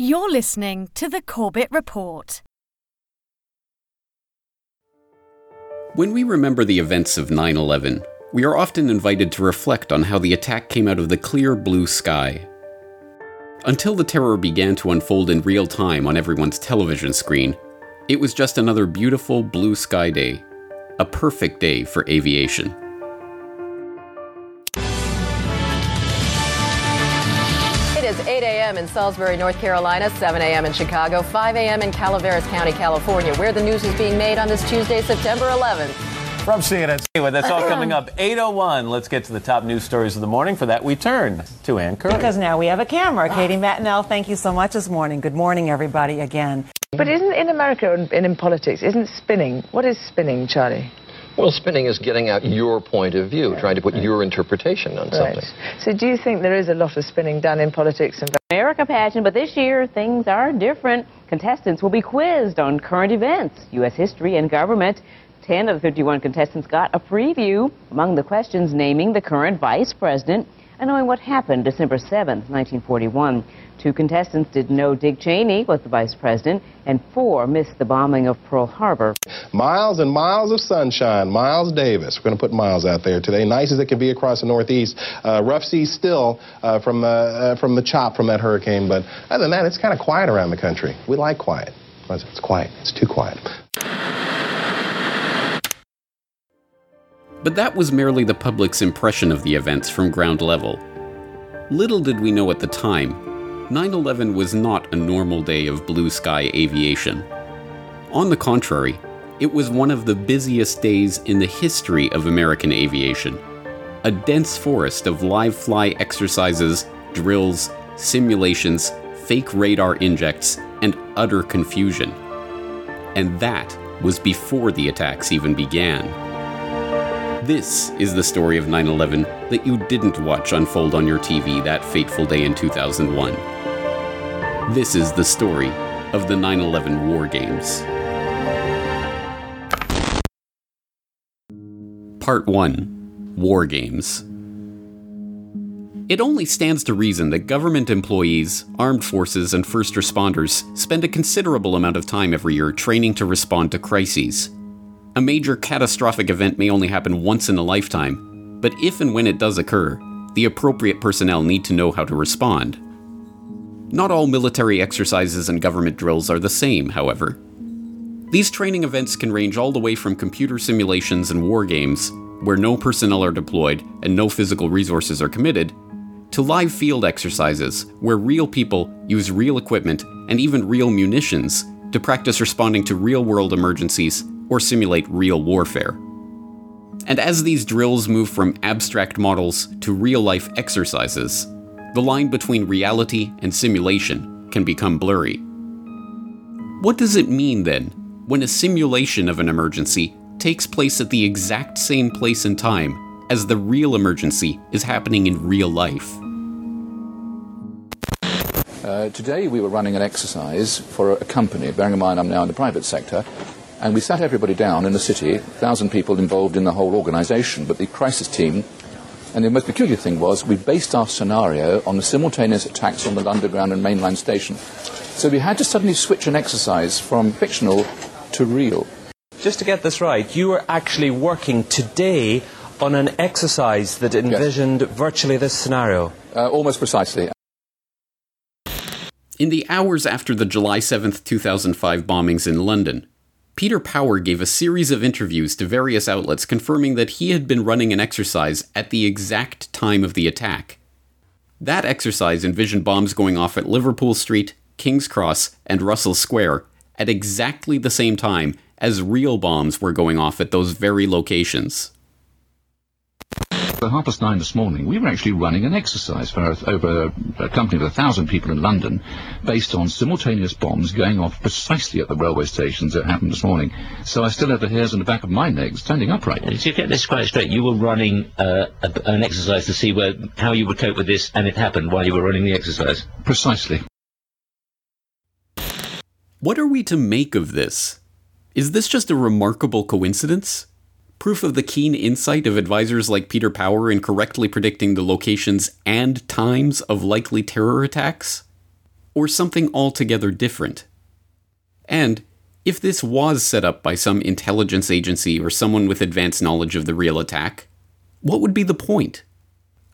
You're listening to The Corbett Report. When we remember the events of 9/11, we are often invited to reflect on how the attack came out of the clear blue sky. Until the terror began to unfold in real time on everyone's television screen, it was just another beautiful blue sky day, a perfect day for aviation. It is 8 a.m. in Salisbury, North Carolina, 7 a.m. in Chicago, 5 a.m. in Calaveras County, California, where the news is being made on this Tuesday, September 11th. From CNN. Anyway, that's all coming up. 8:01. Let's get to the top news stories of the morning. For that, we turn to Ann Curry. Because now we have a camera. Katie, Matt, and Al, thank you so much this morning. Good morning, everybody, again. But isn't in America and in politics, isn't spinning? What is spinning, Charlie? Well, spinning is getting out your point of view, trying to put your interpretation on something. So do you think there is a lot of spinning done in politics and America pageant, but this year things are different. Contestants will be quizzed on current events, U.S. history and government. 10 of the 51 contestants got a preview. Among the questions, naming the current vice president and knowing what happened December 7th, 1941. 2 contestants didn't know Dick Cheney was the vice president, and 4 missed the bombing of Pearl Harbor. Miles and miles of sunshine. Miles Davis. We're going to put Miles out there today. Nice as it can be across the Northeast. Rough seas still from the chop from that hurricane, but other than that, it's kind of quiet around the country. We like quiet. It's quiet. It's too quiet. But that was merely the public's impression of the events from ground level. Little did we know at the time, 9/11 was not a normal day of blue sky aviation. On the contrary, it was one of the busiest days in the history of American aviation. A dense forest of live fly exercises, drills, simulations, fake radar injects, and utter confusion. And that was before the attacks even began. This is the story of 9/11 that you didn't watch unfold on your TV that fateful day in 2001. This is the story of the 9/11 War Games. Part 1. War Games. It only stands to reason that government employees, armed forces, and first responders spend a considerable amount of time every year training to respond to crises. A major catastrophic event may only happen once in a lifetime, but if and when it does occur, the appropriate personnel need to know how to respond. Not all military exercises and government drills are the same, however. These training events can range all the way from computer simulations and war games, where no personnel are deployed and no physical resources are committed, to live field exercises, where real people use real equipment and even real munitions to practice responding to real-world emergencies or simulate real warfare. And as these drills move from abstract models to real-life exercises, the line between reality and simulation can become blurry. What does it mean, then, when a simulation of an emergency takes place at the exact same place and time as the real emergency is happening in real life? Today we were running an exercise for a company, bearing in mind I'm now in the private sector, and we sat everybody down in the city, 1,000 people involved in the whole organisation, but the crisis team. And the most peculiar thing was we based our scenario on the simultaneous attacks on the Underground and Main Line station. So we had to suddenly switch an exercise from fictional to real. Just to get this right, you were actually working today on an exercise that envisioned virtually this scenario? Almost precisely. In the hours after the July 7th, 2005 bombings in London, Peter Power gave a series of interviews to various outlets confirming that he had been running an exercise at the exact time of the attack. That exercise envisioned bombs going off at Liverpool Street, King's Cross, and Russell Square at exactly the same time as real bombs were going off at those very locations. At 9:30 this morning, we were actually running an exercise for over a company of 1,000 people in London based on simultaneous bombs going off precisely at the railway stations that happened this morning. So I still have the hairs on the back of my neck standing upright. Did you get this quite straight? You were running an exercise to see how you would cope with this, and it happened while you were running the exercise? Precisely. What are we to make of this? Is this just a remarkable coincidence? Proof of the keen insight of advisors like Peter Power in correctly predicting the locations and times of likely terror attacks? or something altogether different. And if this was set up by some intelligence agency or someone with advanced knowledge of the real attack, what would be the point?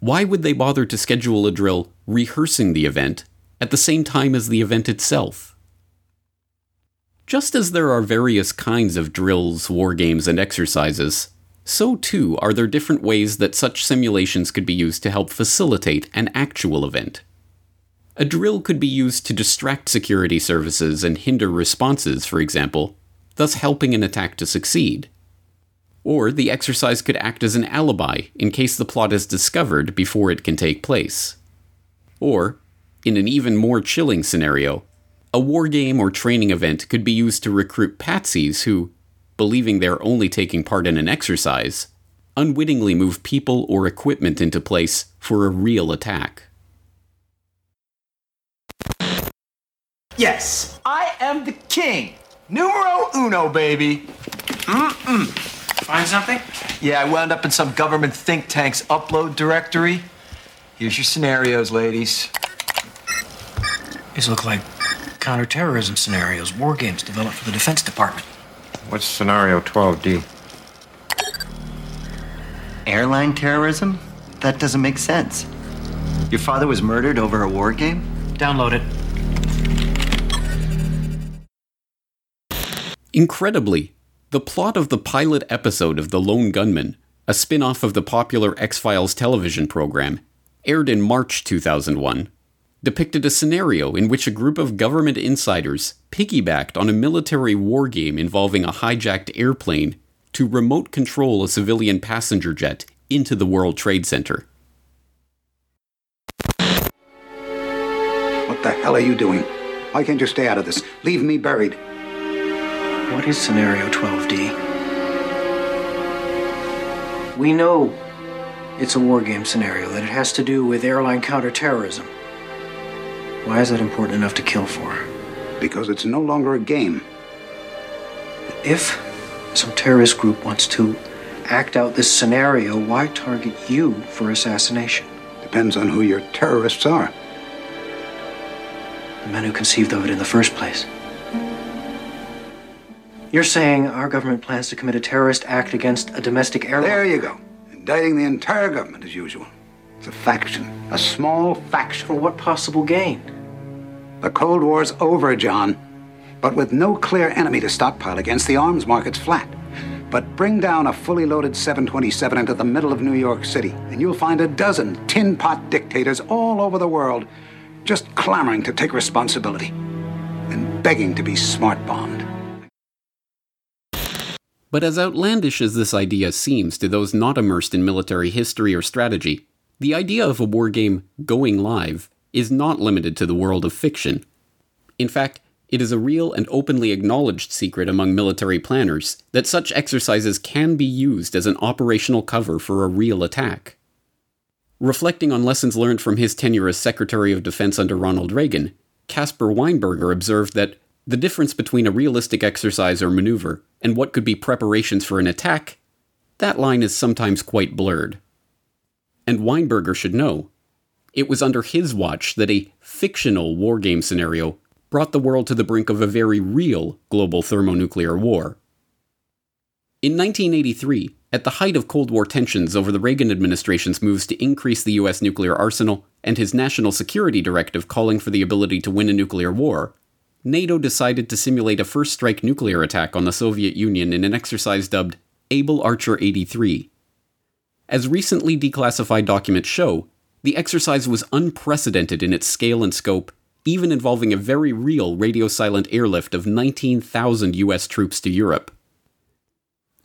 Why would they bother to schedule a drill rehearsing the event at the same time as the event itself? Just as there are various kinds of drills, war games, and exercises, so too are there different ways that such simulations could be used to help facilitate an actual event. A drill could be used to distract security services and hinder responses, for example, thus helping an attack to succeed. Or the exercise could act as an alibi in case the plot is discovered before it can take place. Or, in an even more chilling scenario, a war game or training event could be used to recruit patsies who, believing they're only taking part in an exercise, unwittingly move people or equipment into place for a real attack. Yes, I am the king. Numero uno, baby. Find something? Yeah, I wound up in some government think tank's upload directory. Here's your scenarios, ladies. These look like counterterrorism scenarios, war games developed for the Defense Department. What's scenario 12D? Airline terrorism? That doesn't make sense. Your father was murdered over a war game? Download it. Incredibly, the plot of the pilot episode of The Lone Gunman, a spin-off of the popular X-Files television program, aired in March 2001, depicted a scenario in which a group of government insiders piggybacked on a military war game involving a hijacked airplane to remote control a civilian passenger jet into the World Trade Center. What the hell are you doing? Why can't you stay out of this? Leave me buried. What is scenario 12D? We know it's a war game scenario, that it has to do with airline counterterrorism. Why is that important enough to kill for? Because it's no longer a game. If some terrorist group wants to act out this scenario, why target you for assassination? Depends on who your terrorists are. The men who conceived of it in the first place. You're saying our government plans to commit a terrorist act against a domestic airline? There you go. Indicting the entire government as usual. It's a faction. A small faction. For what possible gain? The Cold War's over, John. But with no clear enemy to stockpile against, the arms market's flat. But bring down a fully loaded 727 into the middle of New York City, and you'll find a dozen tin pot dictators all over the world just clamoring to take responsibility and begging to be smart-bombed. But as outlandish as this idea seems to those not immersed in military history or strategy, the idea of a war game going live is not limited to the world of fiction. In fact, it is a real and openly acknowledged secret among military planners that such exercises can be used as an operational cover for a real attack. Reflecting on lessons learned from his tenure as Secretary of Defense under Ronald Reagan, Caspar Weinberger observed that the difference between a realistic exercise or maneuver and what could be preparations for an attack, that line is sometimes quite blurred. And Weinberger should know. It was under his watch that a fictional war game scenario brought the world to the brink of a very real global thermonuclear war. In 1983, at the height of Cold War tensions over the Reagan administration's moves to increase the U.S. nuclear arsenal and his national security directive calling for the ability to win a nuclear war, NATO decided to simulate a first-strike nuclear attack on the Soviet Union in an exercise dubbed Able Archer 83. As recently declassified documents show, the exercise was unprecedented in its scale and scope, even involving a very real radio-silent airlift of 19,000 U.S. troops to Europe.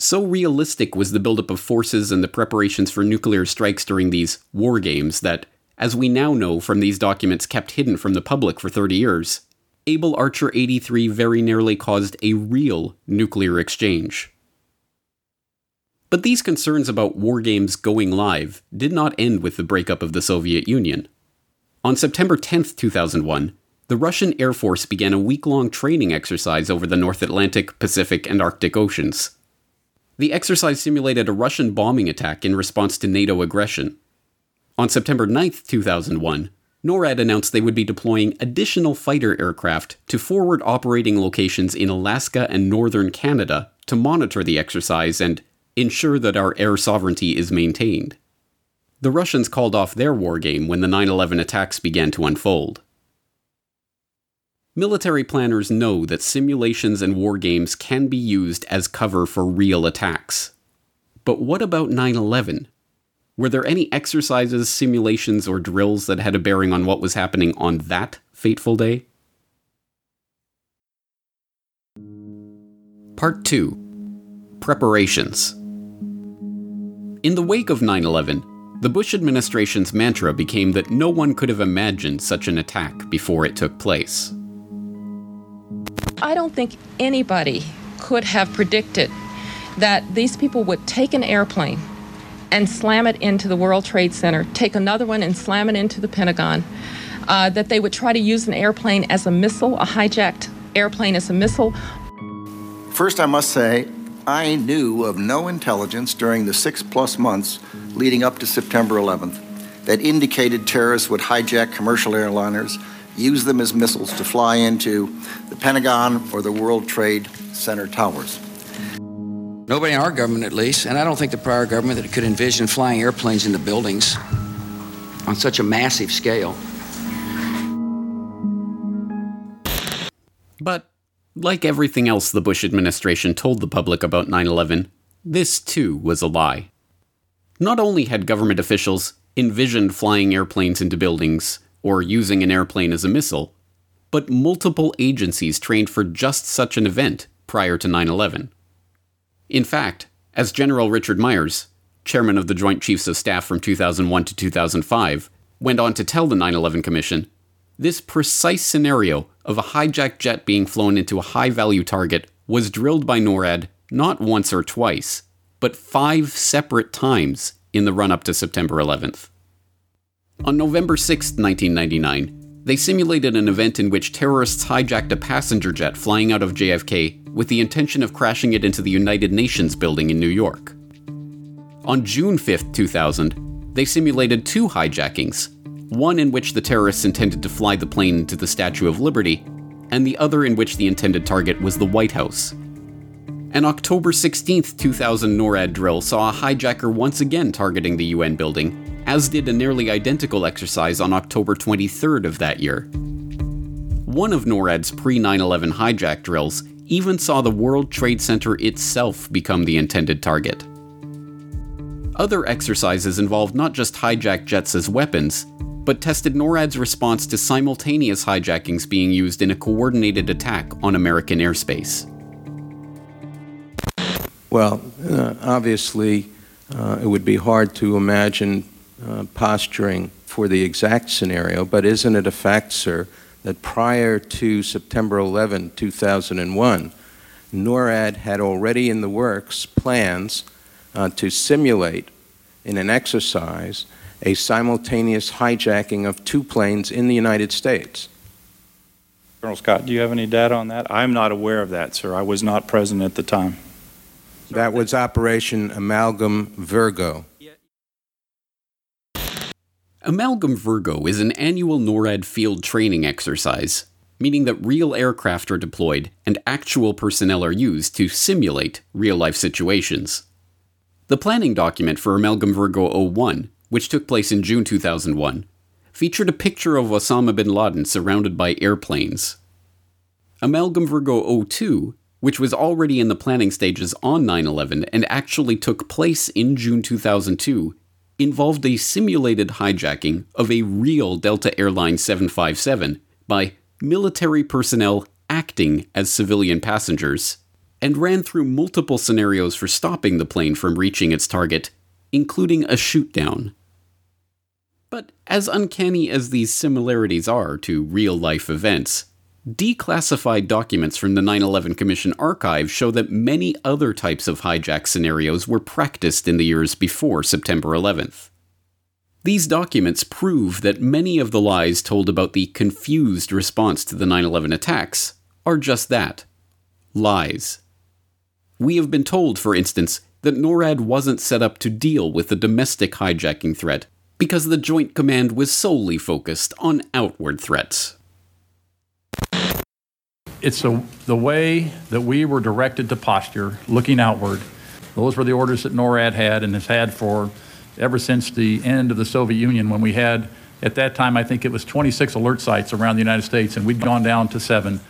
So realistic was the buildup of forces and the preparations for nuclear strikes during these war games that, as we now know from these documents kept hidden from the public for 30 years, Able Archer 83 very nearly caused a real nuclear exchange. But these concerns about war games going live did not end with the breakup of the Soviet Union. On September 10, 2001, the Russian Air Force began a week-long training exercise over the North Atlantic, Pacific, and Arctic Oceans. The exercise simulated a Russian bombing attack in response to NATO aggression. On September 9, 2001, NORAD announced they would be deploying additional fighter aircraft to forward operating locations in Alaska and northern Canada to monitor the exercise and ensure that our air sovereignty is maintained. The Russians called off their war game when the 9/11 attacks began to unfold. Military planners know that simulations and war games can be used as cover for real attacks. But what about 9/11? Were there any exercises, simulations, or drills that had a bearing on what was happening on that fateful day? Part 2. Preparations. In the wake of 9/11, the Bush administration's mantra became that no one could have imagined such an attack before it took place. I don't think anybody could have predicted that these people would take an airplane and slam it into the World Trade Center, take another one and slam it into the Pentagon, that they would try to use an airplane as a missile, a hijacked airplane as a missile. First, I must say, I knew of no intelligence during the 6+ months leading up to September 11th that indicated terrorists would hijack commercial airliners, use them as missiles to fly into the Pentagon or the World Trade Center towers. Nobody in our government, at least, and I don't think the prior government, that could envision flying airplanes into buildings on such a massive scale. But like everything else the Bush administration told the public about 9/11, this too was a lie. Not only had government officials envisioned flying airplanes into buildings or using an airplane as a missile, but multiple agencies trained for just such an event prior to 9/11. In fact, as General Richard Myers, chairman of the Joint Chiefs of Staff from 2001 to 2005, went on to tell the 9/11 Commission, this precise scenario of a hijacked jet being flown into a high-value target was drilled by NORAD not once or twice, but 5 separate times in the run-up to September 11th. On November 6, 1999, they simulated an event in which terrorists hijacked a passenger jet flying out of JFK with the intention of crashing it into the United Nations building in New York. On June 5, 2000, they simulated 2 hijackings, one in which the terrorists intended to fly the plane into the Statue of Liberty, and the other in which the intended target was the White House. An October 16, 2000 NORAD drill saw a hijacker once again targeting the UN building, as did a nearly identical exercise on October 23rd of that year. One of NORAD's pre-9/11 hijack drills even saw the World Trade Center itself become the intended target. Other exercises involved not just hijacked jets as weapons, but tested NORAD's response to simultaneous hijackings being used in a coordinated attack on American airspace. Well, obviously, it would be hard to imagine posturing for the exact scenario, but isn't it a fact, sir, that prior to September 11, 2001, NORAD had already in the works plans to simulate in an exercise a simultaneous hijacking of 2 planes in the United States? Colonel Scott, do you have any data on that? I'm not aware of that, sir. I was not present at the time. That was Operation Amalgam Virgo. Amalgam Virgo is an annual NORAD field training exercise, meaning that real aircraft are deployed and actual personnel are used to simulate real-life situations. The planning document for Amalgam Virgo 01, which took place in June 2001, featured a picture of Osama bin Laden surrounded by airplanes. Amalgam Virgo 02, which was already in the planning stages on 9/11 and actually took place in June 2002, involved a simulated hijacking of a real Delta Airlines 757 by military personnel acting as civilian passengers, and ran through multiple scenarios for stopping the plane from reaching its target, including a shoot-down. But as uncanny as these similarities are to real-life events, declassified documents from the 9/11 Commission archive show that many other types of hijack scenarios were practiced in the years before September 11th. These documents prove that many of the lies told about the confused response to the 9/11 attacks are just that, lies. We have been told, for instance, that NORAD wasn't set up to deal with the domestic hijacking threat because the Joint Command was solely focused on outward threats. It's the way that we were directed to posture, looking outward. Those were the orders that NORAD had and has had for ever since the end of the Soviet Union, when we had, at that time, I think it was 26 alert sites around the United States, and we'd gone down to 7.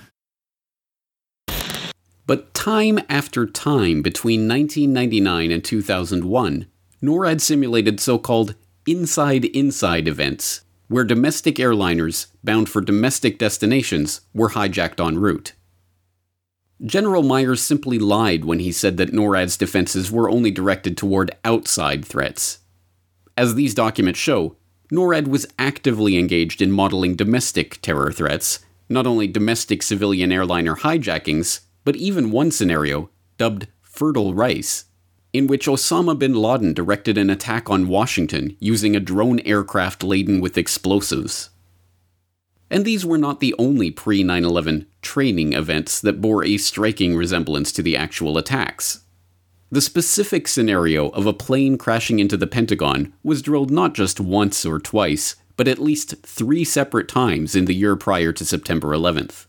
But time after time, between 1999 and 2001, NORAD simulated so-called inside-inside events, where domestic airliners bound for domestic destinations were hijacked en route. General Myers simply lied when he said that NORAD's defenses were only directed toward outside threats. As these documents show, NORAD was actively engaged in modeling domestic terror threats, not only domestic civilian airliner hijackings, but even one scenario, dubbed Fertile Rice, in which Osama bin Laden directed an attack on Washington using a drone aircraft laden with explosives. And these were not the only pre-9/11 training events that bore a striking resemblance to the actual attacks. The specific scenario of a plane crashing into the Pentagon was drilled not just once or twice, but at least 3 separate times in the year prior to September 11th.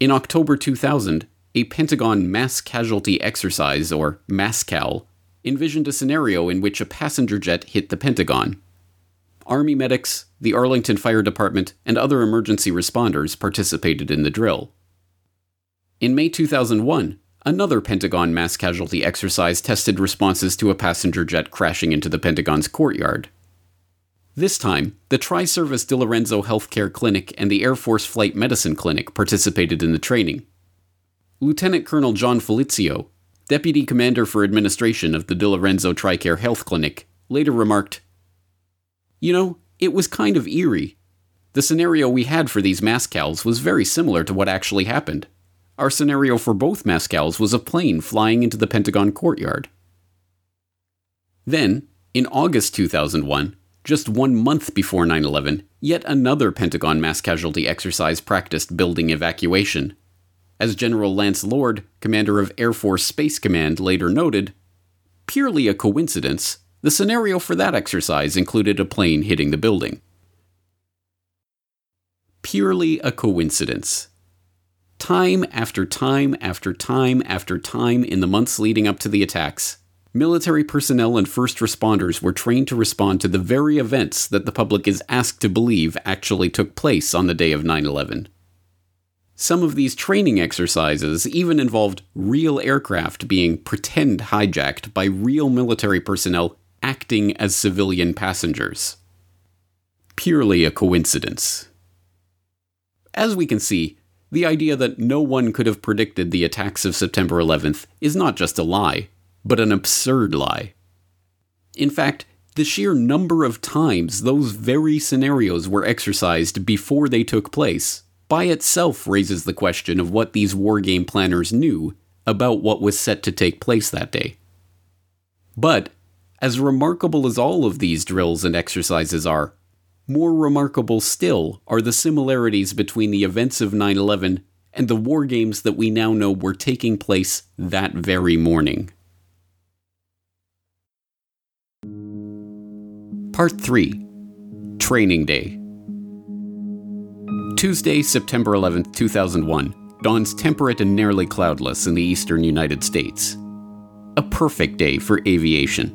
In October 2000, a Pentagon Mass Casualty Exercise, or MassCal, envisioned a scenario in which a passenger jet hit the Pentagon. Army medics, the Arlington Fire Department, and other emergency responders participated in the drill. In May 2001, another Pentagon Mass Casualty Exercise tested responses to a passenger jet crashing into the Pentagon's courtyard. This time, the Tri-Service DiLorenzo Healthcare Clinic and the Air Force Flight Medicine Clinic participated in the training. Lieutenant Colonel John Felizio, Deputy Commander for Administration of the DiLorenzo TRICARE Health Clinic, later remarked, "You know, it was kind of eerie. The scenario we had for these MassCals was very similar to what actually happened. Our scenario for both MassCals was a plane flying into the Pentagon courtyard." Then, in August 2001, just 1 month before 9/11, yet another Pentagon mass casualty exercise practiced building evacuation. As General Lance Lord, commander of Air Force Space Command, later noted, "Purely a coincidence, the scenario for that exercise included a plane hitting the building." Purely a coincidence. Time after time after time after time in the months leading up to the attacks, military personnel and first responders were trained to respond to the very events that the public is asked to believe actually took place on the day of 9/11. Some of these training exercises even involved real aircraft being pretend hijacked by real military personnel acting as civilian passengers. Purely a coincidence. As we can see, the idea that no one could have predicted the attacks of September 11th is not just a lie, but an absurd lie. In fact, the sheer number of times those very scenarios were exercised before they took place by itself raises the question of what these wargame planners knew about what was set to take place that day. But, as remarkable as all of these drills and exercises are, more remarkable still are the similarities between the events of 9/11 and the wargames that we now know were taking place that very morning. Part 3. Training Day. Tuesday, September 11, 2001, dawns temperate and nearly cloudless in the eastern United States. A perfect day for aviation.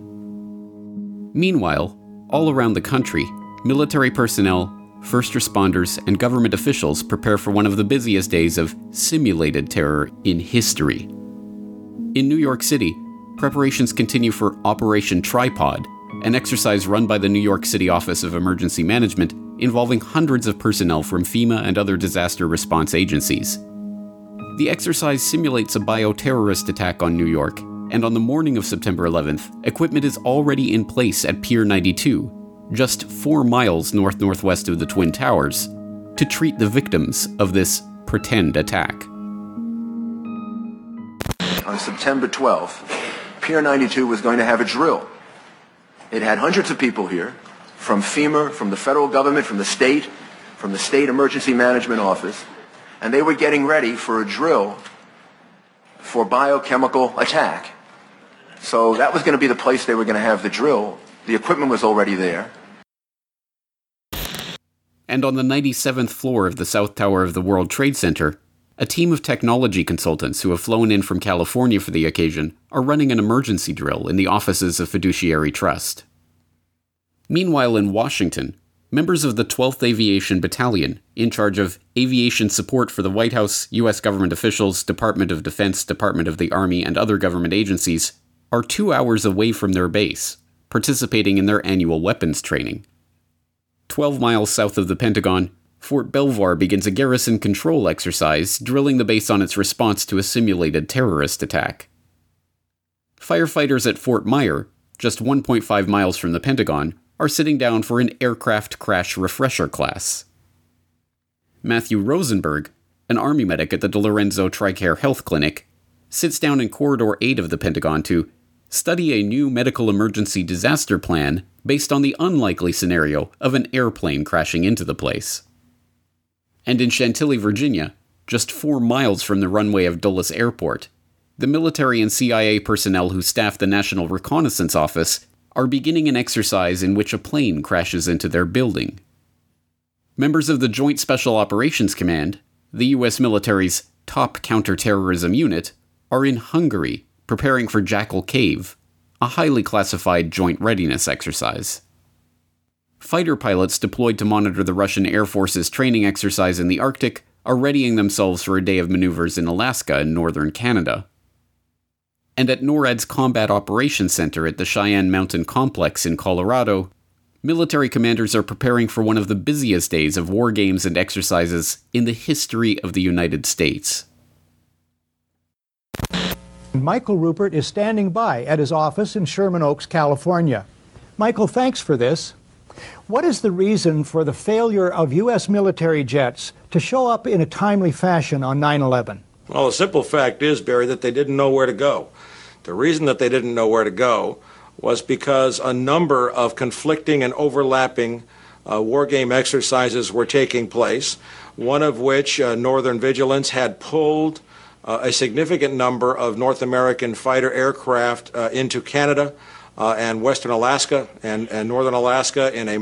Meanwhile, all around the country, military personnel, first responders, and government officials prepare for one of the busiest days of simulated terror in history. In New York City, preparations continue for Operation Tripod, an exercise run by the New York City Office of Emergency Management involving hundreds of personnel from FEMA and other disaster response agencies. The exercise simulates a bioterrorist attack on New York, and on the morning of September 11th, equipment is already in place at Pier 92, just 4 miles north-northwest of the Twin Towers, to treat the victims of this pretend attack. On September 12th, Pier 92 was going to have a drill. It had hundreds of people here, from FEMA, from the federal government, from the state emergency management office, and they were getting ready for a drill for biochemical attack. So that was going to be the place they were going to have the drill. The equipment was already there. and on the 97th floor of the South Tower of the World Trade Center, a team of technology consultants who have flown in from California for the occasion are running an emergency drill in the offices of Fiduciary Trust. Meanwhile, in Washington, members of the 12th Aviation Battalion, in charge of aviation support for the White House, U.S. government officials, Department of Defense, Department of the Army, and other government agencies, are 2 hours away from their base, participating in their annual weapons training. 12 miles south of the Pentagon, Fort Belvoir begins a garrison control exercise, drilling the base on its response to a simulated terrorist attack. Firefighters at Fort Myer, just 1.5 miles from the Pentagon, are sitting down for an aircraft crash refresher class. Matthew Rosenberg, an Army medic at the DeLorenzo TRICARE Health Clinic, sits down in Corridor 8 of the Pentagon to study a new medical emergency disaster plan based on the unlikely scenario of an airplane crashing into the place. And in Chantilly, Virginia, just 4 miles from the runway of Dulles Airport, the military and CIA personnel who staff the National Reconnaissance Office are beginning an exercise in which a plane crashes into their building. Members of the Joint Special Operations Command, the U.S. military's top counterterrorism unit, are in Hungary, preparing for Jackal Cave, a highly classified joint readiness exercise. Fighter pilots deployed to monitor the Russian Air Force's training exercise in the Arctic are readying themselves for a day of maneuvers in Alaska and northern Canada. And at NORAD's Combat Operations Center at the Cheyenne Mountain Complex in Colorado, military commanders are preparing for one of the busiest days of war games and exercises in the history of the United States. Michael Rupert is standing by at his office in Sherman Oaks, California. Michael, thanks for this. What is the reason for the failure of U.S. military jets to show up in a timely fashion on 9/11? Well, the simple fact is, Barry, that they didn't know where to go. The reason that they didn't know where to go was because a number of conflicting and overlapping war game exercises were taking place, one of which Northern Vigilance had pulled a significant number of North American fighter aircraft into Canada and western Alaska and northern Alaska in a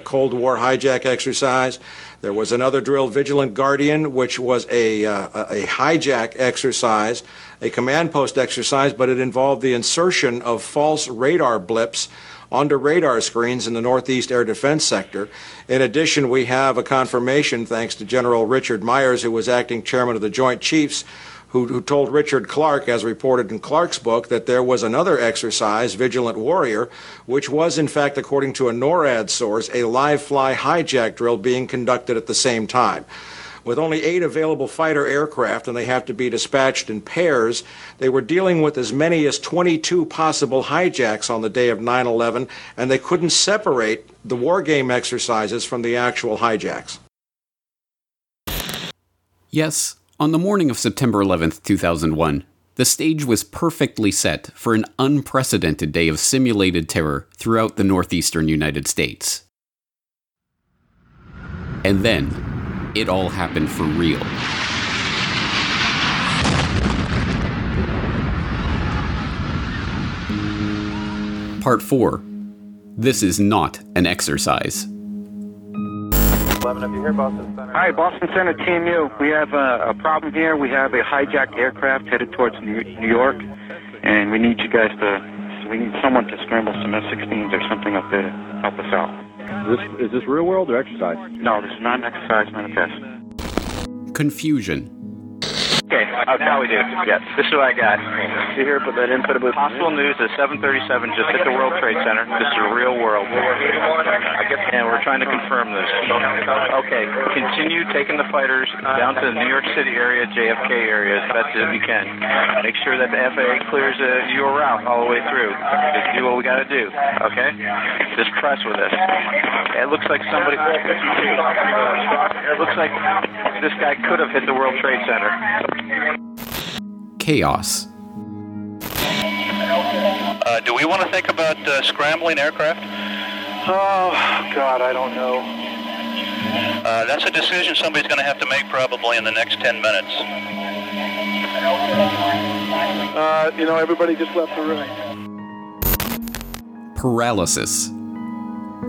Cold War hijack exercise. There was another drill, Vigilant Guardian, which was a hijack exercise, a command post exercise, but it involved the insertion of false radar blips onto radar screens in the Northeast Air Defense Sector. In addition, we have a confirmation, thanks to General Richard Myers, who was acting chairman of the Joint Chiefs, who told Richard Clark, as reported in Clark's book, that there was another exercise, Vigilant Warrior, which was, in fact, according to a NORAD source, a live-fly hijack drill being conducted at the same time. With only 8 available fighter aircraft, and they have to be dispatched in pairs, they were dealing with as many as 22 possible hijacks on the day of 9/11, and they couldn't separate the war game exercises from the actual hijacks. Yes. On the morning of September 11, 2001, the stage was perfectly set for an unprecedented day of simulated terror throughout the northeastern United States. And then, it all happened for real. Part 4. This is not an exercise. 11, if you hear Boston Center. Hi, Boston Center, TMU. We have a problem here. We have a hijacked aircraft headed towards New York, and we need you guys we need someone to scramble some F-16s or something up there to help us out. Is this real world or exercise? No, this is not an exercise manifest. Confusion. Okay, now we do. Yes, this is what I got. You hear that input about possible news at 7:37 just hit the World Trade Center. This is real world. And we're trying to confirm this. Okay, continue taking the fighters down to the New York City area, JFK area, as best as we can. Make sure that the FAA clears your route all the way through. Just do what we got to do, okay? Just press with us. It looks like somebody... It looks like this guy could have hit the World Trade Center. Chaos. Do we want to think about scrambling aircraft? Oh, God, I don't know. That's a decision somebody's going to have to make probably in the next 10 minutes. Everybody just left the room. Paralysis.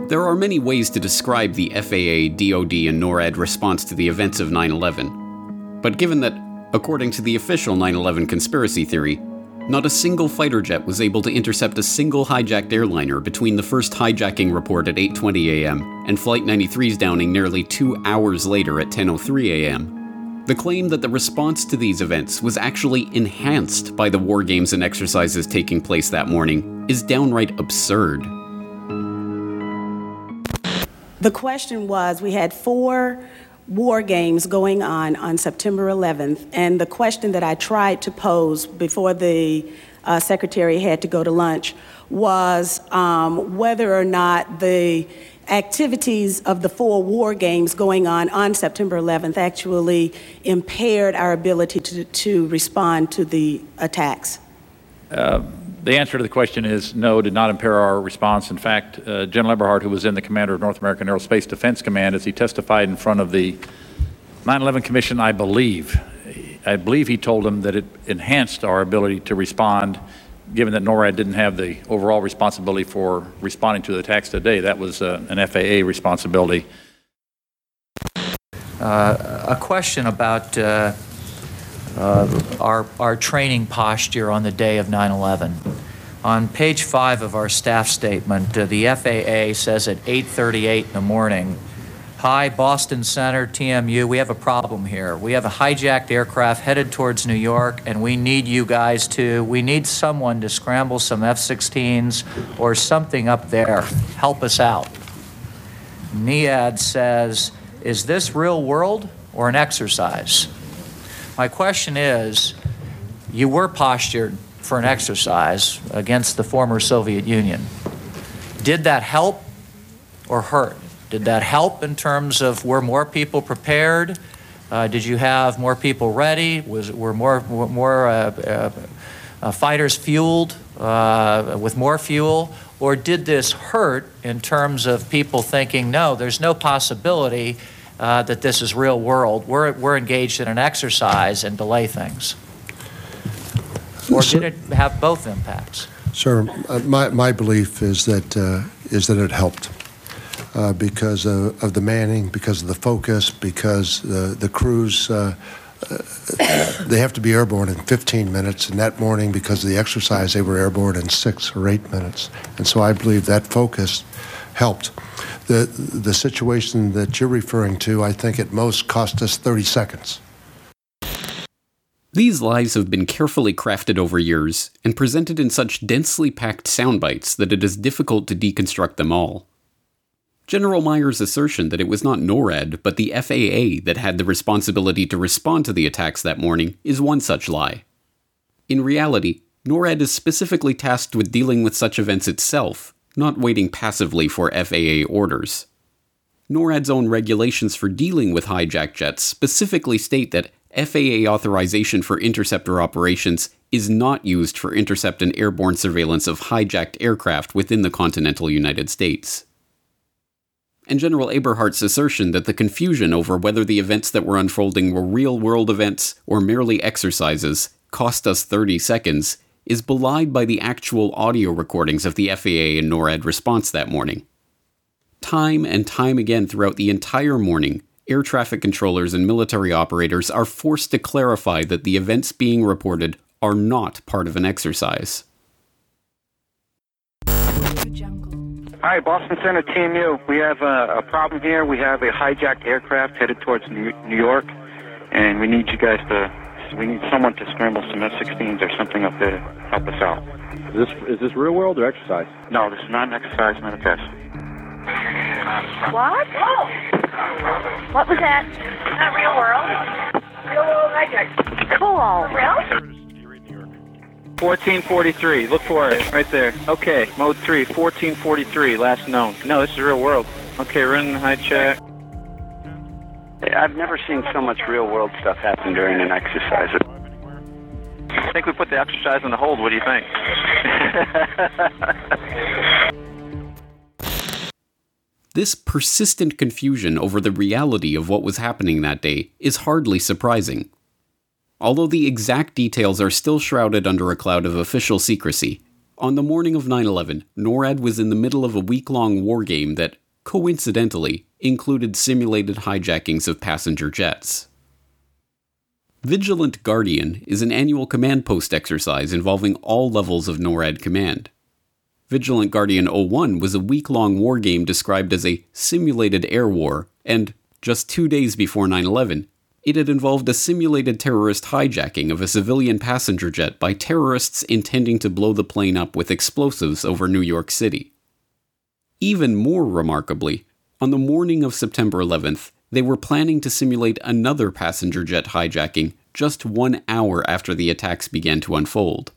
There are many ways to describe the FAA, DOD, and NORAD response to the events of 9/11. But given that, according to the official 9/11 conspiracy theory, not a single fighter jet was able to intercept a single hijacked airliner between the first hijacking report at 8:20 a.m. and Flight 93's downing nearly 2 hours later at 10:03 a.m. The claim that the response to these events was actually enhanced by the war games and exercises taking place that morning is downright absurd. The question was, we had four war games going on September 11th, and the question that I tried to pose before the secretary had to go to lunch was whether or not the activities of the four war games going on September 11th actually impaired our ability to respond to the attacks. The answer to the question is no, did not impair our response. In fact, General Eberhardt, who was then the commander of North American Aerospace Defense Command, as he testified in front of the 9/11 Commission, I believe he told them that it enhanced our ability to respond, given that NORAD didn't have the overall responsibility for responding to the attacks today. That was an FAA responsibility. A question about our training posture on the day of 9/11. On page 5 of our staff statement, the FAA says at 8:38 in the morning, "Hi, Boston Center, TMU, we have a problem here. We have a hijacked aircraft headed towards New York, and we need you guys to, we need someone to scramble some F-16s or something up there. Help us out." NEAD says, "Is this real world or an exercise?" My question is, you were postured for an exercise against the former Soviet Union. Did that help or hurt? Did that help in terms of were more people prepared? Did you have more people ready? Were more fighters fueled with more fuel? Or did this hurt in terms of people thinking, no, there's no possibility that this is real world. We're engaged in an exercise and delay things. Or did it have both impacts? Sir, my belief is that it helped because of the manning, because of the focus, because the crews, they have to be airborne in 15 minutes. And that morning, because of the exercise, they were airborne in 6 or 8 minutes. And so I believe that focus helped. The situation that you're referring to, I think at most cost us 30 seconds. These lies have been carefully crafted over years and presented in such densely packed sound bites that it is difficult to deconstruct them all. General Myers' assertion that it was not NORAD but the FAA that had the responsibility to respond to the attacks that morning is one such lie. In reality, NORAD is specifically tasked with dealing with such events itself, not waiting passively for FAA orders. NORAD's own regulations for dealing with hijacked jets specifically state that FAA authorization for interceptor operations is not used for intercept and airborne surveillance of hijacked aircraft within the continental United States. And General Eberhardt's assertion that the confusion over whether the events that were unfolding were real-world events or merely exercises cost us 30 seconds is belied by the actual audio recordings of the FAA and NORAD response that morning. Time and time again throughout the entire morning, air traffic controllers and military operators are forced to clarify that the events being reported are not part of an exercise. Hi, Boston Center, TMU. We have a problem here. We have a hijacked aircraft headed towards New York, and we need you guys to... We need someone to scramble some F-16s or something up there to help us out. Is this real world or exercise? No, this is not an exercise, not a test. What? Oh. What was that? Not real world. Real world hijack. Cool. Real? 1443. Look for it. Right there. Okay. Mode 3. 1443. Last known. No, this is real world. Okay, run the hijack. I've never seen so much real-world stuff happen during an exercise. I think we put the exercise on the hold. What do you think? This persistent confusion over the reality of what was happening that day is hardly surprising. Although the exact details are still shrouded under a cloud of official secrecy, On the morning of 9/11, NORAD was in the middle of a week-long war game that, coincidentally, included simulated hijackings of passenger jets. Vigilant Guardian is an annual command post exercise involving all levels of NORAD command. Vigilant Guardian 01 was a week-long war game described as a simulated air war, and, just 2 days before 9/11, it had involved a simulated terrorist hijacking of a civilian passenger jet by terrorists intending to blow the plane up with explosives over New York City. Even more remarkably, on the morning of September 11th, they were planning to simulate another passenger jet hijacking just 1 hour after the attacks began to unfold.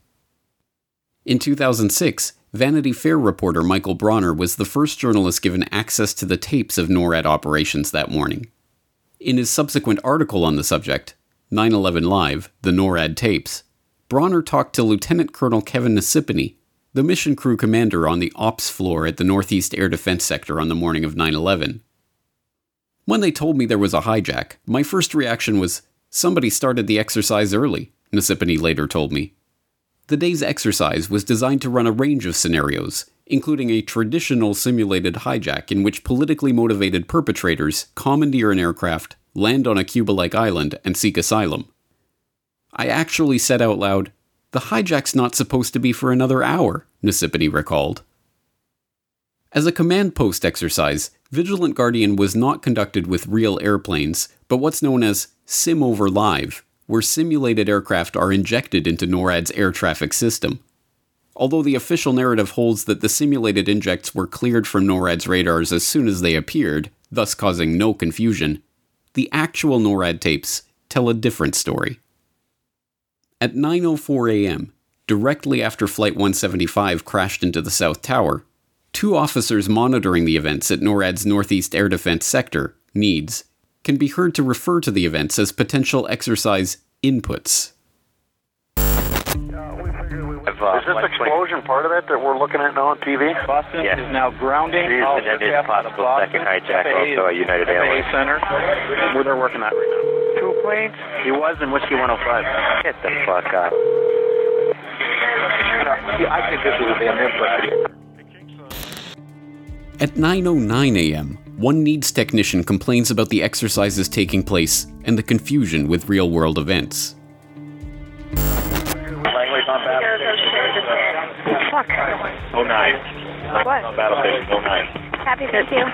In 2006, Vanity Fair reporter Michael Bronner was the first journalist given access to the tapes of NORAD operations that morning. In his subsequent article on the subject, 9/11 Live, The NORAD Tapes, Bronner talked to Lieutenant Colonel Kevin Nasipany, the mission crew commander on the ops floor at the Northeast Air Defense Sector on the morning of 9/11. "When they told me there was a hijack, my first reaction was, somebody started the exercise early," Nasipany later told me. The day's exercise was designed to run a range of scenarios, including a traditional simulated hijack in which politically motivated perpetrators commandeer an aircraft, land on a Cuba-like island, and seek asylum. "I actually said out loud, 'The hijack's not supposed to be for another hour,'" Nasipany recalled. As a command post exercise, Vigilant Guardian was not conducted with real airplanes, but what's known as Sim Over Live, where simulated aircraft are injected into NORAD's air traffic system. Although the official narrative holds that the simulated injects were cleared from NORAD's radars as soon as they appeared, thus causing no confusion, the actual NORAD tapes tell a different story. At 9:04 a.m., directly after Flight 175 crashed into the South Tower, two officers monitoring the events at NORAD's Northeast Air Defense Sector, NEADS, can be heard to refer to the events as potential exercise inputs. Is this explosion part of that we're looking at now on TV? Boston is now grounding. And then it's possible second hijack also a United Airlines. FAA Center, where they're working on right now. Two planes? He was in Whiskey 105. Get the fuck up. I think this was a damn input. At 9:09 a.m., one NEADS technician complains about the exercises taking place and the confusion with real-world events. Fuck. 09. What? Battlefield 09. Happy to see you.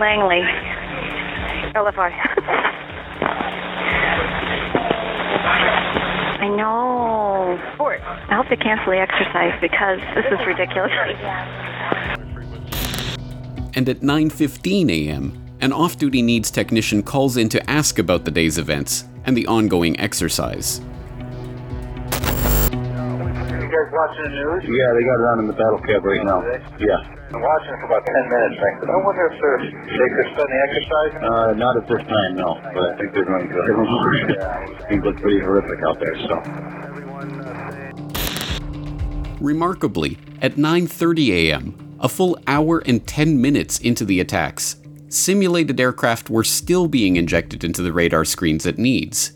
Langley. LFR. I know. Fort. I hope they cancel the exercise because this is ridiculous. And at 9:15 a.m., an off-duty NEADS technician calls in to ask about the day's events and the ongoing exercise. Watching the news? Yeah, they got it on in the battle cab right now. Yeah. I'm watching it for about 10 minutes. I wonder if they could spend the exercise? Not at this time, no. But I think they're going to. Things look pretty horrific out there, so. Remarkably, at 9:30 a.m., a full hour and 10 minutes into the attacks, simulated aircraft were still being injected into the radar screens at NEADS.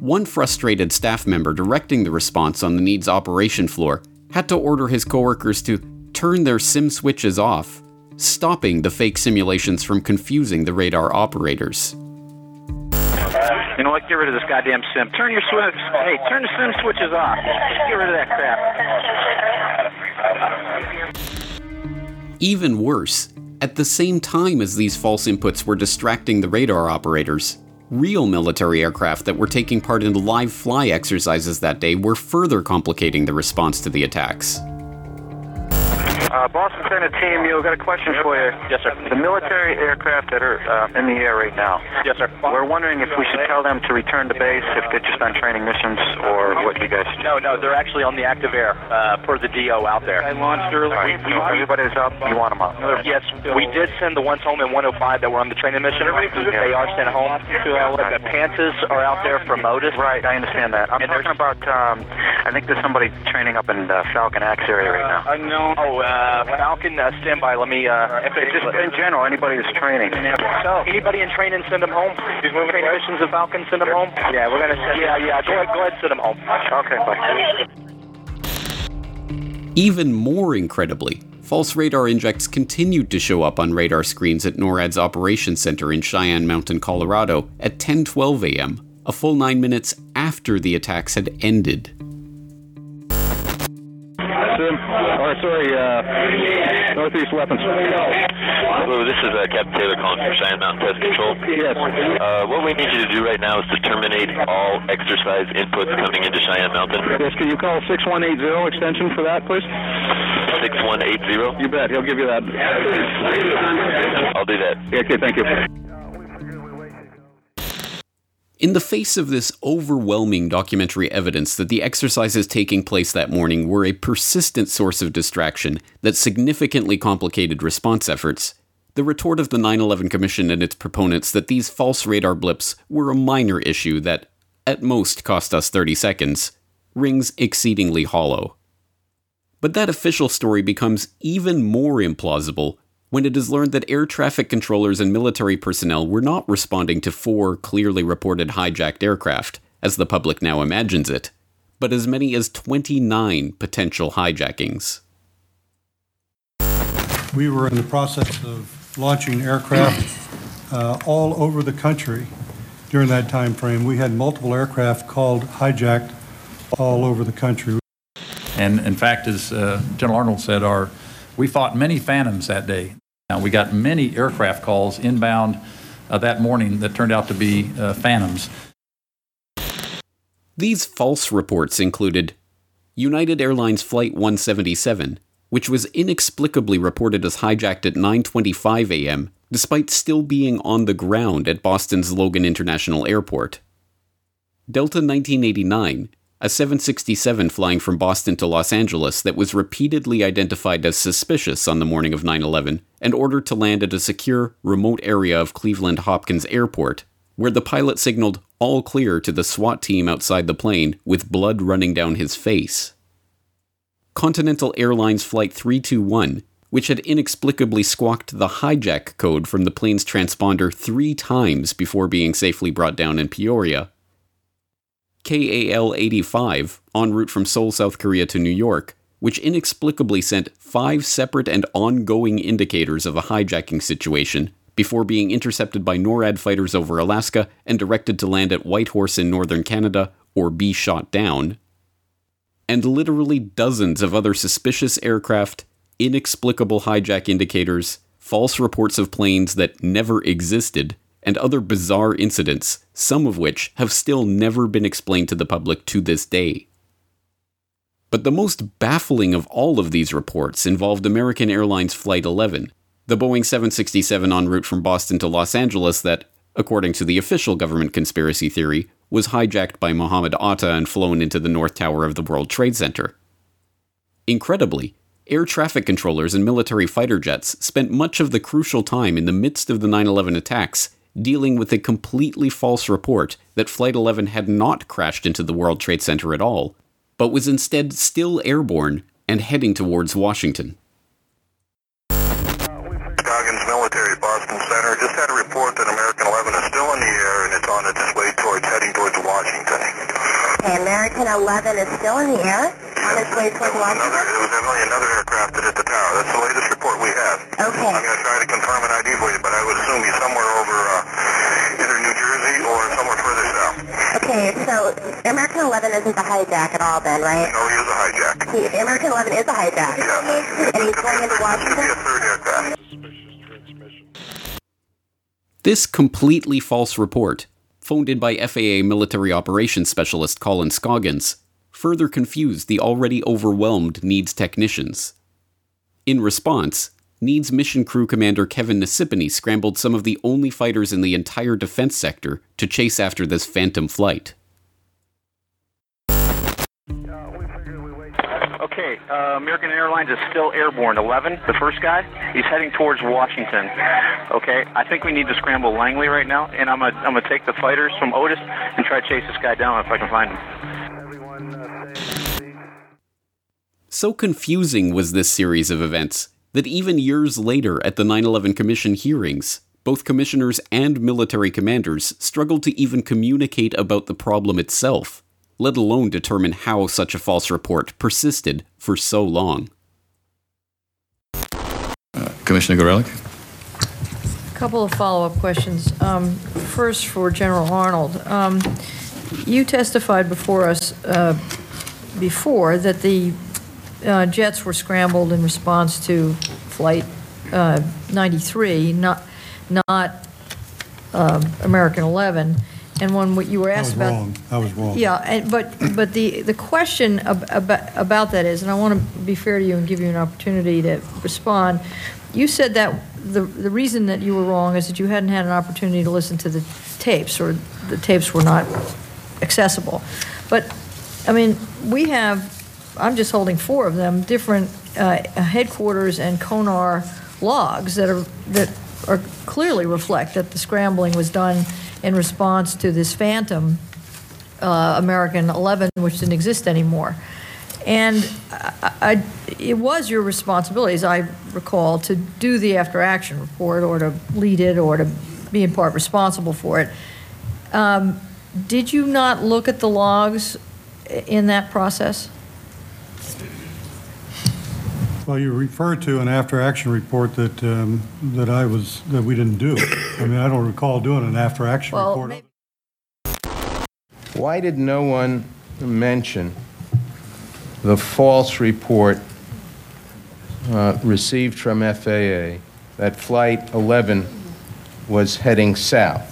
One frustrated staff member directing the response on the NEADS operation floor had to order his coworkers to turn their sim switches off, stopping the fake simulations from confusing the radar operators. You know what? Get rid of this goddamn sim. Turn the sim switches off. Get rid of that crap. Even worse, at the same time as these false inputs were distracting the radar operators, real military aircraft that were taking part in live fly exercises that day were further complicating the response to the attacks. Boston Center TMU, I've got a question for you. Yes, sir. The military aircraft that are in the air right now. Yes, sir. We're wondering if we should tell them to return to base if they're just on training missions or what you guys do. No, they're actually on the active air per the DO out there. I launched earlier. Everybody's up. You want them up. Yes, we did send the ones home in 105 that were on the training mission. They are sent home. The Panthers are out there for MODIS. Right, I understand that. I'm talking about, I think there's somebody training up in the Falcon Axe area right now. Unknown. Falcon, stand by. Let me... just in general, anybody that's training. So, anybody in training, send them home. Training missions of Falcon, send them home. Yeah, we're going to send them. Yeah, go ahead, send them home. Okay, bye. Even more incredibly, false radar injects continued to show up on radar screens at NORAD's Operations Center in Cheyenne Mountain, Colorado at 10:12 a.m., a full 9 minutes after the attacks had ended. Northeast weapons. Hello, this is Captain Taylor calling from Cheyenne Mountain Test Control. Yes. What we need you to do right now is to terminate all exercise inputs coming into Cheyenne Mountain. Yes, can you call 6180 extension for that, please? 6180? You bet, he'll give you that. I'll do that. Yeah, okay, thank you. In the face of this overwhelming documentary evidence that the exercises taking place that morning were a persistent source of distraction that significantly complicated response efforts, the retort of the 9/11 Commission and its proponents that these false radar blips were a minor issue that, at most, cost us 30 seconds, rings exceedingly hollow. But that official story becomes even more implausible when it is learned that air traffic controllers and military personnel were not responding to 4 clearly reported hijacked aircraft, as the public now imagines it, but as many as 29 potential hijackings. We were in the process of launching aircraft all over the country during that time frame. We had multiple aircraft called hijacked all over the country. And in fact, as General Arnold said, we fought many phantoms that day. Now, we got many aircraft calls inbound that morning that turned out to be phantoms. These false reports included United Airlines Flight 177, which was inexplicably reported as hijacked at 9:25 a.m., despite still being on the ground at Boston's Logan International Airport. Delta 1989, a 767 flying from Boston to Los Angeles that was repeatedly identified as suspicious on the morning of 9/11 and ordered to land at a secure, remote area of Cleveland Hopkins Airport, where the pilot signaled all clear to the SWAT team outside the plane with blood running down his face. Continental Airlines Flight 321, which had inexplicably squawked the hijack code from the plane's transponder 3 times before being safely brought down in Peoria. KAL 85, en route from Seoul, South Korea to New York, which inexplicably sent 5 separate and ongoing indicators of a hijacking situation before being intercepted by NORAD fighters over Alaska and directed to land at Whitehorse in northern Canada or be shot down. And literally dozens of other suspicious aircraft, inexplicable hijack indicators, false reports of planes that never existed, and other bizarre incidents, some of which have still never been explained to the public to this day. But the most baffling of all of these reports involved American Airlines Flight 11, the Boeing 767 en route from Boston to Los Angeles that, according to the official government conspiracy theory, was hijacked by Mohammed Atta and flown into the North Tower of the World Trade Center. Incredibly, air traffic controllers and military fighter jets spent much of the crucial time in the midst of the 9/11 attacks dealing with a completely false report that Flight 11 had not crashed into the World Trade Center at all, but was instead still airborne and heading towards Washington. Pentagon's military, Boston Center, just had a report that American 11 is still in the air and it's on its way heading towards Washington. Okay, American 11 is still in the air? On its way towards Washington? It was definitely another aircraft that hit the tower. That's the latest report we have. Okay. I'm going to try to confirm an ID for you, but I would assume he's somewhere over either New Jersey or somewhere further south. Okay, so American 11 isn't a hijack at all then, right? No, he is a hijack. American 11 is a hijack? Yeah. And he's going into Washington? This could be a third aircraft. This completely false report, phoned in by FAA military operations specialist Colin Scoggins, further confused the already overwhelmed NEEDS technicians. In response, NEEDS mission crew commander Kevin Nasipany scrambled some of the only fighters in the entire defense sector to chase after this phantom flight. Okay, American Airlines is still airborne. 11, the first guy, he's heading towards Washington. Okay, I think we need to scramble Langley right now, and I'm gonna take the fighters from Otis and try to chase this guy down if I can find him. So confusing was this series of events that even years later at the 9/11 Commission hearings, both commissioners and military commanders struggled to even communicate about the problem itself, let alone determine how such a false report persisted for so long. Commissioner Gorelick? A couple of follow-up questions. First, for General Arnold. You testified before us before that the jets were scrambled in response to Flight 93, not American 11, and when you were asked about... I was wrong. Yeah, but the question about that is, and I want to be fair to you and give you an opportunity to respond, you said that the reason that you were wrong is that you hadn't had an opportunity to listen to the tapes, or the tapes were not accessible. But, I mean, we have, I'm just holding four of them, different headquarters and CONAR logs that clearly reflect that the scrambling was done in response to this phantom American 11, which didn't exist anymore. And it was your responsibility, as I recall, to do the after-action report or to lead it or to be in part responsible for it. Did you not look at the logs in that process? Well, you referred to an after-action report that we didn't do. I mean, I don't recall doing an after-action report. Why did no one mention the false report received from FAA that Flight 11 was heading south?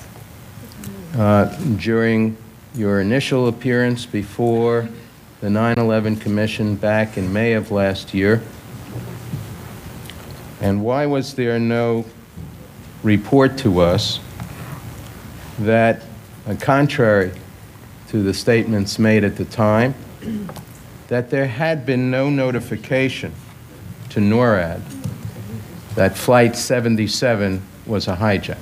During your initial appearance before the 9/11 Commission back in May of last year, and why was there no report to us that, contrary to the statements made at the time, that there had been no notification to NORAD that Flight 77 was a hijack?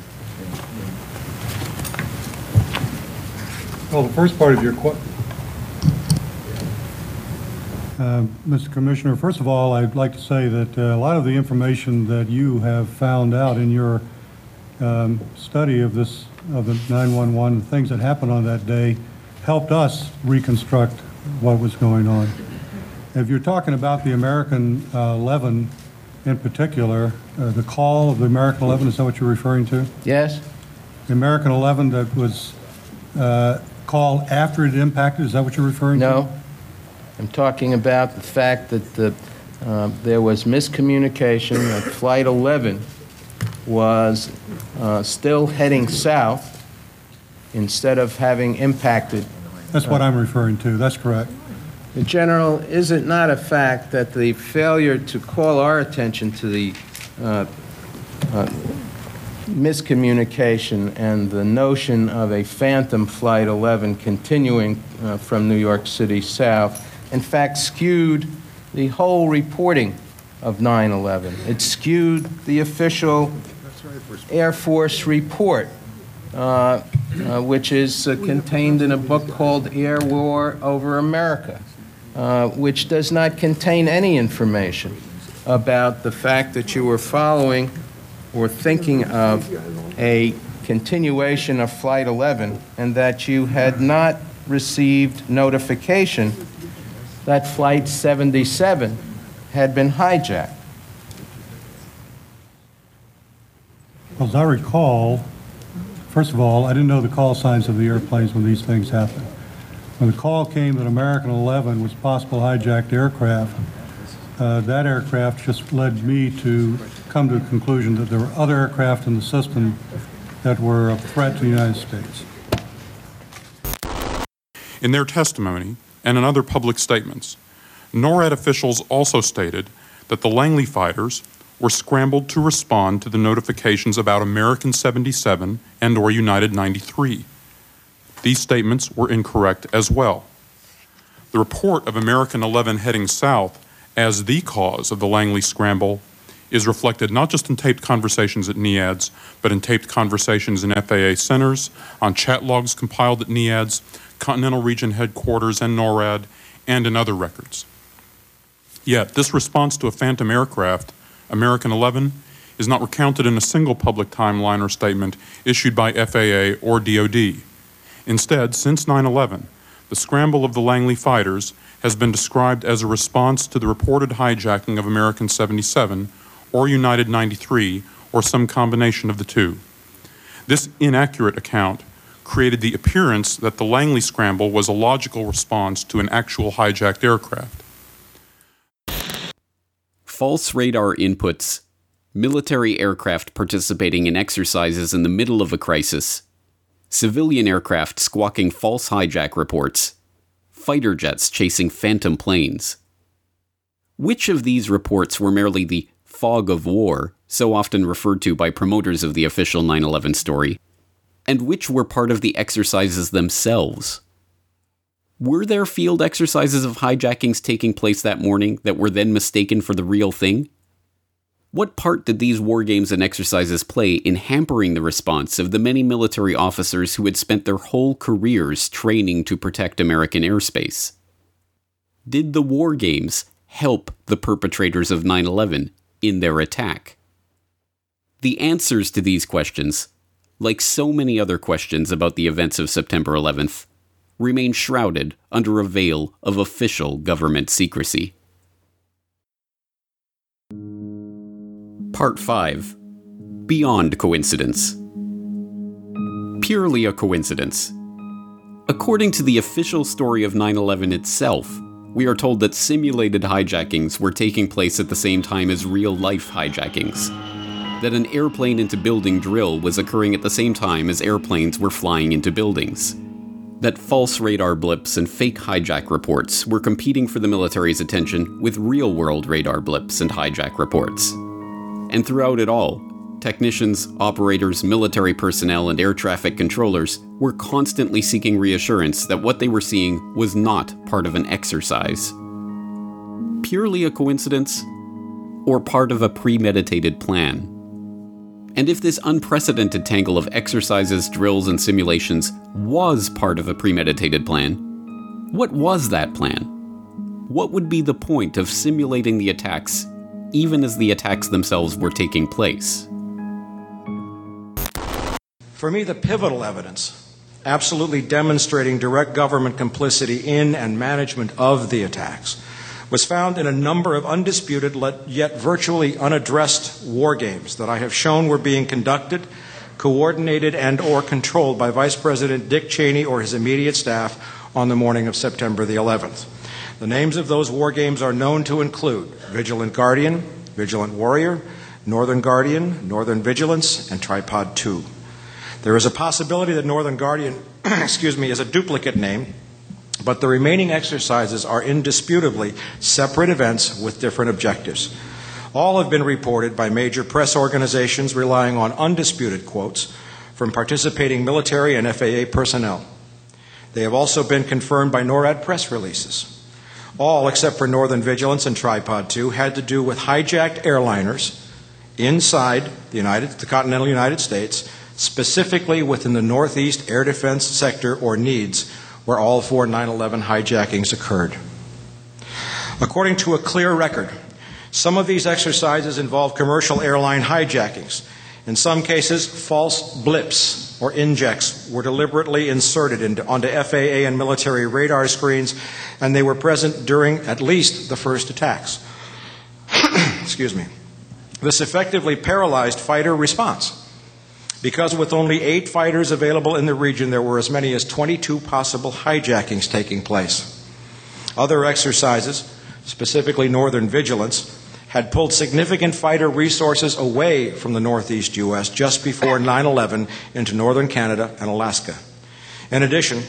Well, the first part of your question, Mr. Commissioner, first of all, I'd like to say that a lot of the information that you have found out in your study of the 9/11, things that happened on that day, helped us reconstruct what was going on. If you're talking about the American 11 in particular, the call of the American 11, is that what you're referring to? Yes. The American 11 that was called after it impacted, is that what you're referring to? No. I'm talking about the fact that there was miscommunication that Flight 11 was still heading south instead of having impacted. That's what I'm referring to. That's correct. General, is it not a fact that the failure to call our attention to the miscommunication and the notion of a phantom Flight 11 continuing from New York City south, in fact, skewed the whole reporting of 9/11. It skewed the official Air Force report, which is contained in a book called Air War Over America, which does not contain any information about the fact that you were following or thinking of a continuation of Flight 11 and that you had not received notification that Flight 77 had been hijacked. Well, as I recall, first of all, I didn't know the call signs of the airplanes when these things happened. When the call came that American 11 was possible hijacked aircraft, that aircraft just led me to come to the conclusion that there were other aircraft in the system that were a threat to the United States. In their testimony, and in other public statements, NORAD officials also stated that the Langley fighters were scrambled to respond to the notifications about American 77 and or United 93. These statements were incorrect as well. The report of American 11 heading south as the cause of the Langley scramble is reflected not just in taped conversations at NEADS, but in taped conversations in FAA centers, on chat logs compiled at NEADS, Continental Region Headquarters and NORAD, and in other records. Yet this response to a phantom aircraft, American 11, is not recounted in a single public timeline or statement issued by FAA or DOD. Instead, since 9/11, the scramble of the Langley fighters has been described as a response to the reported hijacking of American 77 or United 93 or some combination of the two. This inaccurate account created the appearance that the Langley scramble was a logical response to an actual hijacked aircraft. False radar inputs. Military aircraft participating in exercises in the middle of a crisis. Civilian aircraft squawking false hijack reports. Fighter jets chasing phantom planes. Which of these reports were merely the fog of war, so often referred to by promoters of the official 9/11 story, and which were part of the exercises themselves? Were there field exercises of hijackings taking place that morning that were then mistaken for the real thing? What part did these war games and exercises play in hampering the response of the many military officers who had spent their whole careers training to protect American airspace? Did the war games help the perpetrators of 9/11 in their attack? The answers to these questions, like so many other questions about the events of September 11th, remain shrouded under a veil of official government secrecy. Part 5. Beyond coincidence. Purely a coincidence. According to the official story of 9/11 itself, we are told that simulated hijackings were taking place at the same time as real-life hijackings, that an airplane into building drill was occurring at the same time as airplanes were flying into buildings, that false radar blips and fake hijack reports were competing for the military's attention with real-world radar blips and hijack reports. And throughout it all, technicians, operators, military personnel, and air traffic controllers were constantly seeking reassurance that what they were seeing was not part of an exercise. Purely a coincidence, or part of a premeditated plan? And if this unprecedented tangle of exercises, drills, and simulations was part of a premeditated plan, what was that plan? What would be the point of simulating the attacks, even as the attacks themselves were taking place? For me, the pivotal evidence, absolutely demonstrating direct government complicity in and management of the attacks, was found in a number of undisputed, yet virtually unaddressed war games that I have shown were being conducted, coordinated, and or controlled by Vice President Dick Cheney or his immediate staff on the morning of September the 11th. The names of those war games are known to include Vigilant Guardian, Vigilant Warrior, Northern Guardian, Northern Vigilance, and Tripod 2. There is a possibility that Northern Guardian is a duplicate name, but the remaining exercises are indisputably separate events with different objectives. All have been reported by major press organizations relying on undisputed quotes from participating military and FAA personnel. They have also been confirmed by NORAD press releases. All, except for Northern Vigilance and Tripod 2, had to do with hijacked airliners inside the continental United States, specifically within the Northeast Air Defense Sector, or NEADS, where all four 9/11 hijackings occurred. According to a clear record, some of these exercises involve commercial airline hijackings. In some cases, false blips or injects were deliberately inserted onto FAA and military radar screens, and they were present during at least the first attacks. This effectively paralyzed fighter response, because with only 8 fighters available in the region, there were as many as 22 possible hijackings taking place. Other exercises, specifically Northern Vigilance, had pulled significant fighter resources away from the Northeast U.S. just before 9/11 into northern Canada and Alaska. In addition,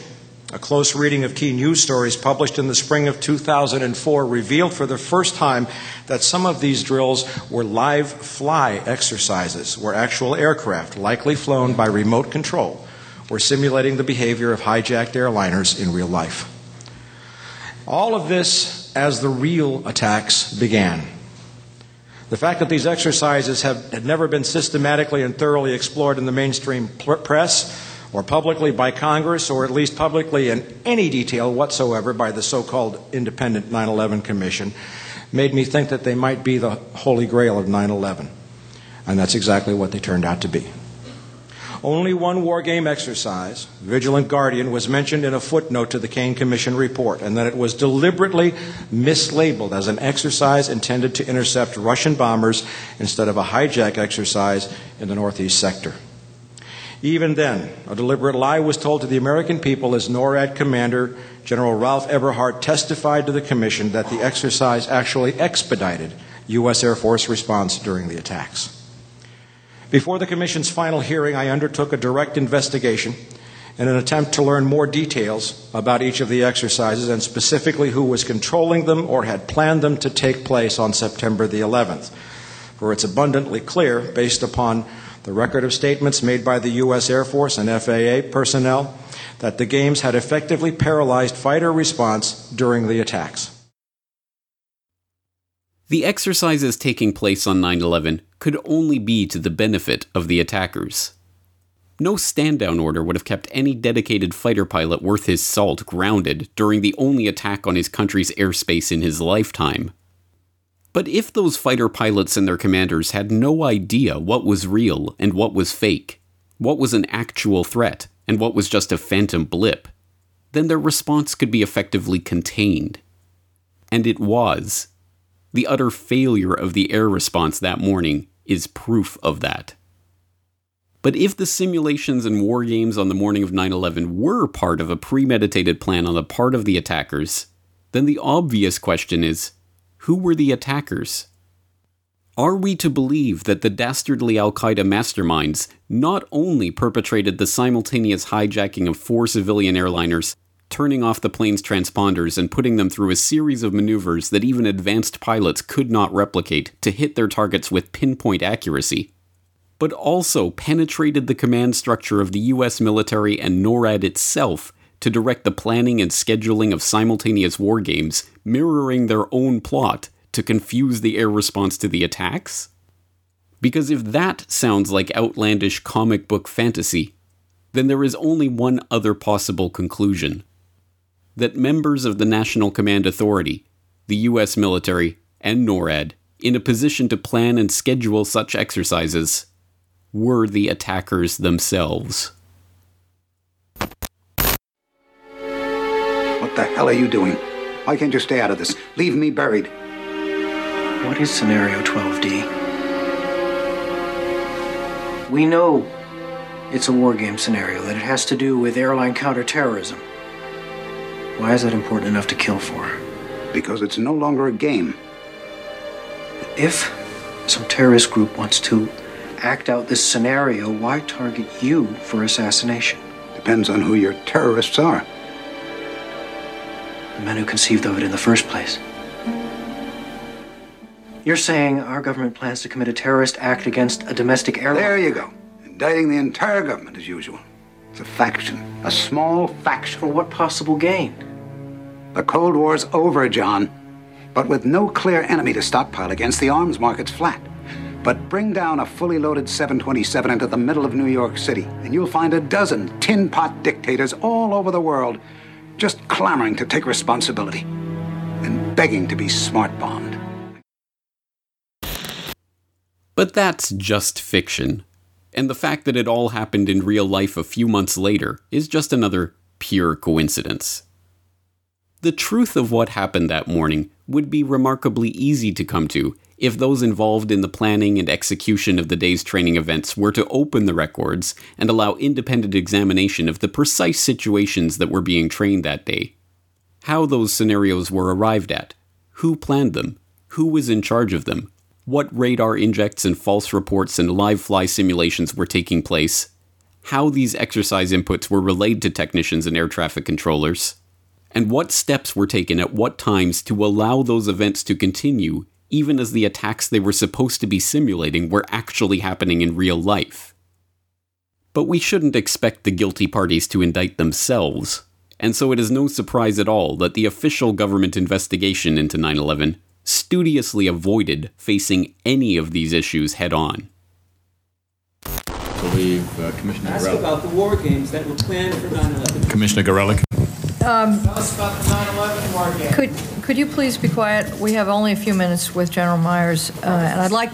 a close reading of key news stories published in the spring of 2004 revealed for the first time that some of these drills were live fly exercises, where actual aircraft, likely flown by remote control, were simulating the behavior of hijacked airliners in real life. All of this as the real attacks began. The fact that these exercises had never been systematically and thoroughly explored in the mainstream press or publicly by Congress, or at least publicly in any detail whatsoever by the so-called Independent 9/11 Commission, made me think that they might be the holy grail of 9/11. And that's exactly what they turned out to be. Only one war game exercise, Vigilant Guardian, was mentioned in a footnote to the Kane Commission report, and then it was deliberately mislabeled as an exercise intended to intercept Russian bombers instead of a hijack exercise in the Northeast sector. Even then, a deliberate lie was told to the American people as NORAD Commander General Ralph Everhart testified to the Commission that the exercise actually expedited U.S. Air Force response during the attacks. Before the Commission's final hearing, I undertook a direct investigation in an attempt to learn more details about each of the exercises and specifically who was controlling them or had planned them to take place on September the 11th. For it's abundantly clear, based upon the record of statements made by the U.S. Air Force and FAA personnel, that the games had effectively paralyzed fighter response during the attacks. The exercises taking place on 9/11 could only be to the benefit of the attackers. No stand-down order would have kept any dedicated fighter pilot worth his salt grounded during the only attack on his country's airspace in his lifetime. But if those fighter pilots and their commanders had no idea what was real and what was fake, what was an actual threat and what was just a phantom blip, then their response could be effectively contained. And it was. The utter failure of the air response that morning is proof of that. But if the simulations and war games on the morning of 9/11 were part of a premeditated plan on the part of the attackers, then the obvious question is, who were the attackers? Are we to believe that the dastardly al-Qaeda masterminds not only perpetrated the simultaneous hijacking of 4 civilian airliners, turning off the plane's transponders and putting them through a series of maneuvers that even advanced pilots could not replicate to hit their targets with pinpoint accuracy, but also penetrated the command structure of the U.S. military and NORAD itself to direct the planning and scheduling of simultaneous war games, mirroring their own plot to confuse the air response to the attacks? Because if that sounds like outlandish comic book fantasy, then there is only one other possible conclusion. That members of the National Command Authority, the U.S. military, and NORAD, in a position to plan and schedule such exercises, were the attackers themselves. What the hell are you doing? I can't just stay out of this. Leave me buried. What is Scenario 12D? We know it's a war game scenario, that it has to do with airline counterterrorism. Why is that important enough to kill for? Because it's no longer a game. If some terrorist group wants to act out this scenario, why target you for assassination? Depends on who your terrorists are. The men who conceived of it in the first place. You're saying our government plans to commit a terrorist act against a domestic airline? There you go. Indicting the entire government as usual. It's a faction. A small faction. For what possible gain? The Cold War's over, John. But with no clear enemy to stockpile against, the arms market's flat. But bring down a fully loaded 727 into the middle of New York City, and you'll find a dozen tin pot dictators all over the world just clamoring to take responsibility and begging to be smart bombed. But that's just fiction. And the fact that it all happened in real life a few months later is just another pure coincidence. The truth of what happened that morning would be remarkably easy to come to if those involved in the planning and execution of the day's training events were to open the records and allow independent examination of the precise situations that were being trained that day, how those scenarios were arrived at, who planned them, who was in charge of them, what radar injects and false reports and live fly simulations were taking place, how these exercise inputs were relayed to technicians and air traffic controllers, and what steps were taken at what times to allow those events to continue even as the attacks they were supposed to be simulating were actually happening in real life. But we shouldn't expect the guilty parties to indict themselves, and so it is no surprise at all that the official government investigation into 9/11 studiously avoided facing any of these issues head-on. I believe Commissioner Gorelick. Ask about the war games that were planned for 9/11. Commissioner Gorelick. Tell us about the 9/11 war game. Could you please be quiet? We have only a few minutes with General Myers, and I'd like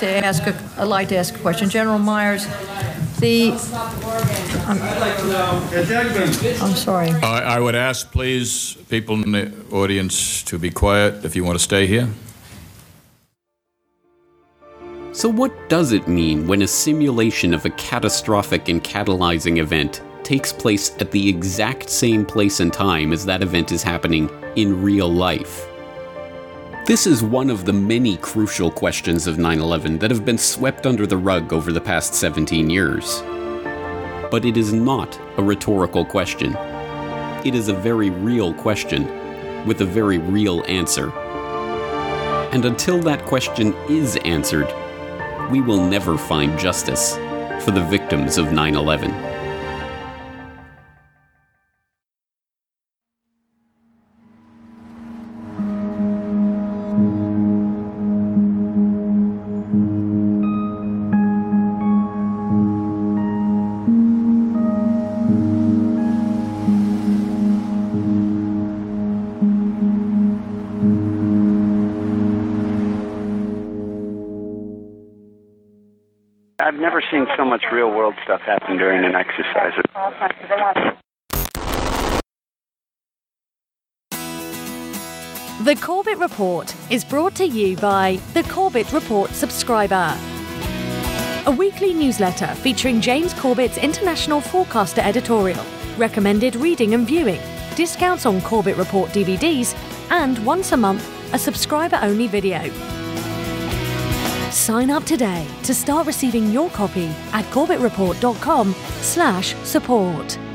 to ask a question, General Myers. I'm sorry. I would ask, please, people in the audience to be quiet if you want to stay here. So what does it mean when a simulation of a catastrophic and catalyzing event takes place at the exact same place and time as that event is happening in real life? This is one of the many crucial questions of 9/11 that have been swept under the rug over the past 17 years. But it is not a rhetorical question. It is a very real question with a very real answer. And until that question is answered, we will never find justice for the victims of 9/11. Seen so much real-world stuff happen during an exercise. The Corbett Report is brought to you by The Corbett Report subscriber, a weekly newsletter featuring James Corbett's international forecaster editorial, recommended reading and viewing, discounts on Corbett Report DVDs, and once a month, a subscriber-only video. Sign up today to start receiving your copy at corbettreport.com/support.